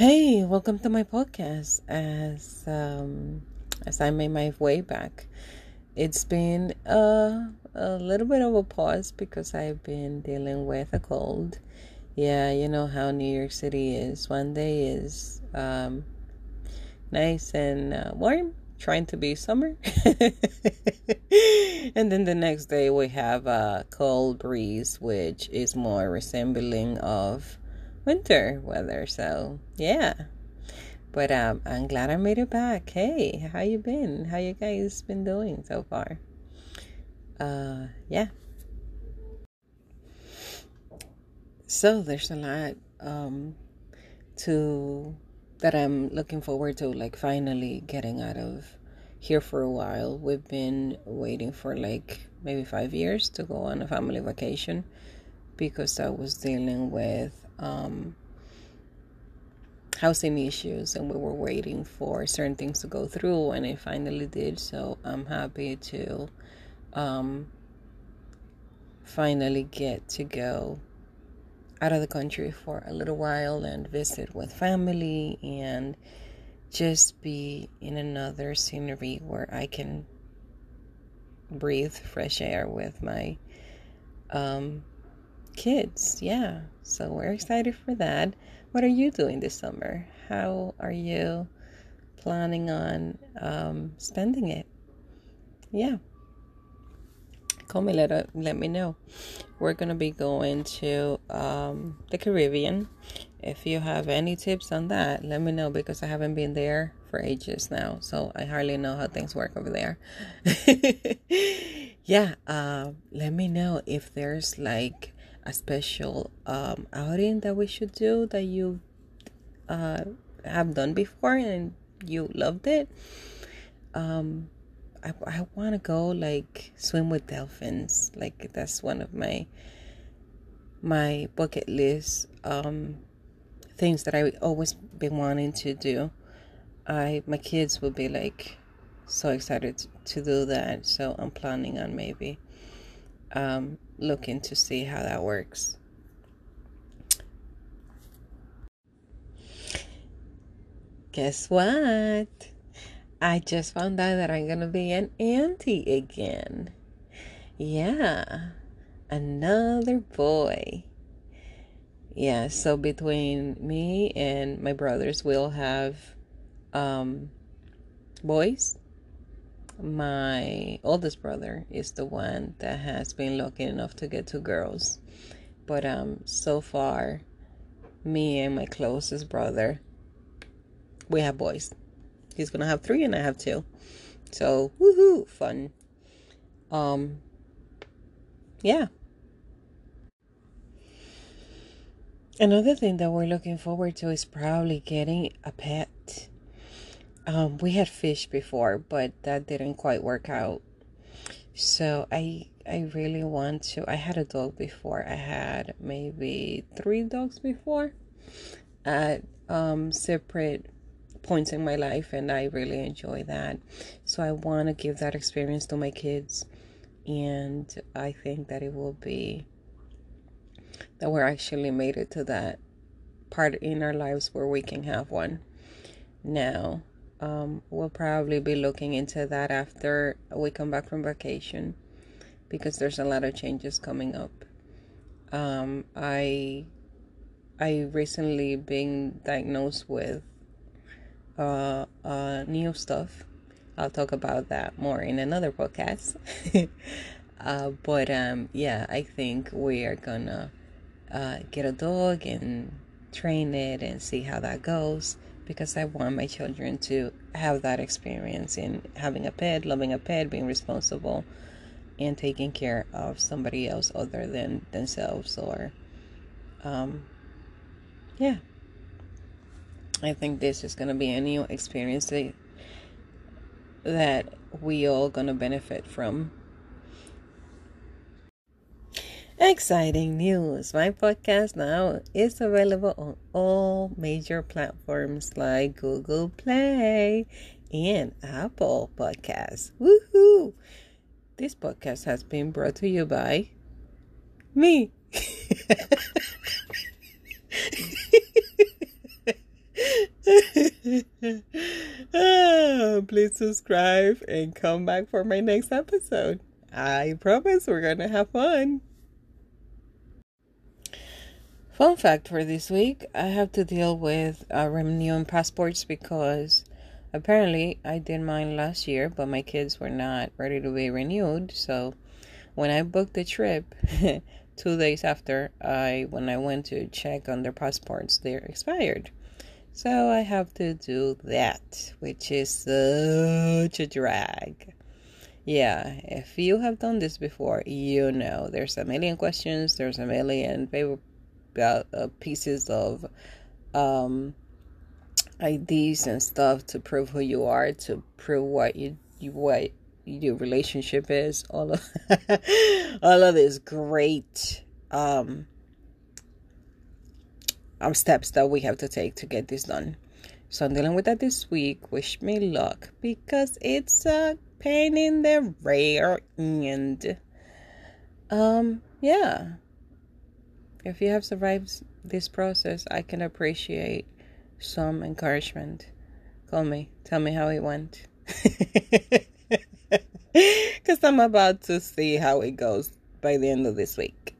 Hey, welcome to my podcast. As I made my way back, it's been a little bit of a pause because I've been dealing with a cold. Yeah, you know how New York City is. One day is nice and warm, trying to be summer, and then the next day we have a cold breeze, which is more resembling of winter weather. So yeah, but I'm glad I made it back. Hey, how you been? How you guys been doing so far? Yeah, so there's a lot to that I'm looking forward to, like finally getting out of here for a while. We've been waiting for like maybe 5 years to go on a family vacation because I was dealing with housing issues, and we were waiting for certain things to go through, and it finally did. So I'm happy to finally get to go out of the country for a little while and visit with family and just be in another scenery where I can breathe fresh air with my kids. Yeah, so we're excited for that. What are you doing this summer? How are you planning on spending it? Yeah, call me, let me know. We're gonna be going to the Caribbean. If you have any tips on that, let me know, because I haven't been there for ages now, so I hardly know how things work over there. Yeah, let me know if there's like a special outing that we should do that you have done before and you loved it. I want to go like swim with dolphins. Like that's one of my bucket list things that I've always been wanting to do. My kids will be like so excited to do that, so I'm planning on maybe looking to see how that works. Guess what? I just found out that I'm gonna be an auntie again. Yeah, another boy. Yeah, so between me and my brothers, we'll have boys. My oldest brother is the one that has been lucky enough to get 2 girls, but so far me and my closest brother, we have boys. He's gonna have 3 and I have 2, so woohoo, fun. Yeah, another thing that we're looking forward to is probably getting a pet. We had fish before, but that didn't quite work out. So I really want to. I had a dog before. I had maybe 3 dogs before at separate points in my life, and I really enjoy that. So I want to give that experience to my kids, and I think that it will be that we're actually made it to that part in our lives where we can have one now. We'll probably be looking into that after we come back from vacation, because there's a lot of changes coming up. I recently been diagnosed with new stuff. I'll talk about that more in another podcast. But yeah, I think we are gonna get a dog and train it and see how that goes, because I want my children to have that experience in having a pet, loving a pet, being responsible, and taking care of somebody else other than themselves. Or, yeah, I think this is going to be a new experience that we all going to benefit from. Exciting news! My podcast now is available on all major platforms like Google Play and Apple Podcasts. Woohoo! This podcast has been brought to you by me. to subscribe and come back for my next episode. I promise we're going to have fun. Fun fact for this week, I have to deal with renewing passports because apparently I did mine last year, but my kids were not ready to be renewed. So when I booked the trip, 2 days after, when I went to check on their passports, they expired. So I have to do that, which is such a drag. Yeah, if you have done this before, you know there's a million questions, there's a million paper pieces of IDs and stuff to prove who you are, to prove what your relationship is, all of these great steps that we have to take to get this done. So I'm dealing with that this week. Wish me luck, because it's a pain in the rear end. Yeah. If you have survived this process, I can appreciate some encouragement. Call me. Tell me how it went. Because I'm about to see how it goes by the end of this week.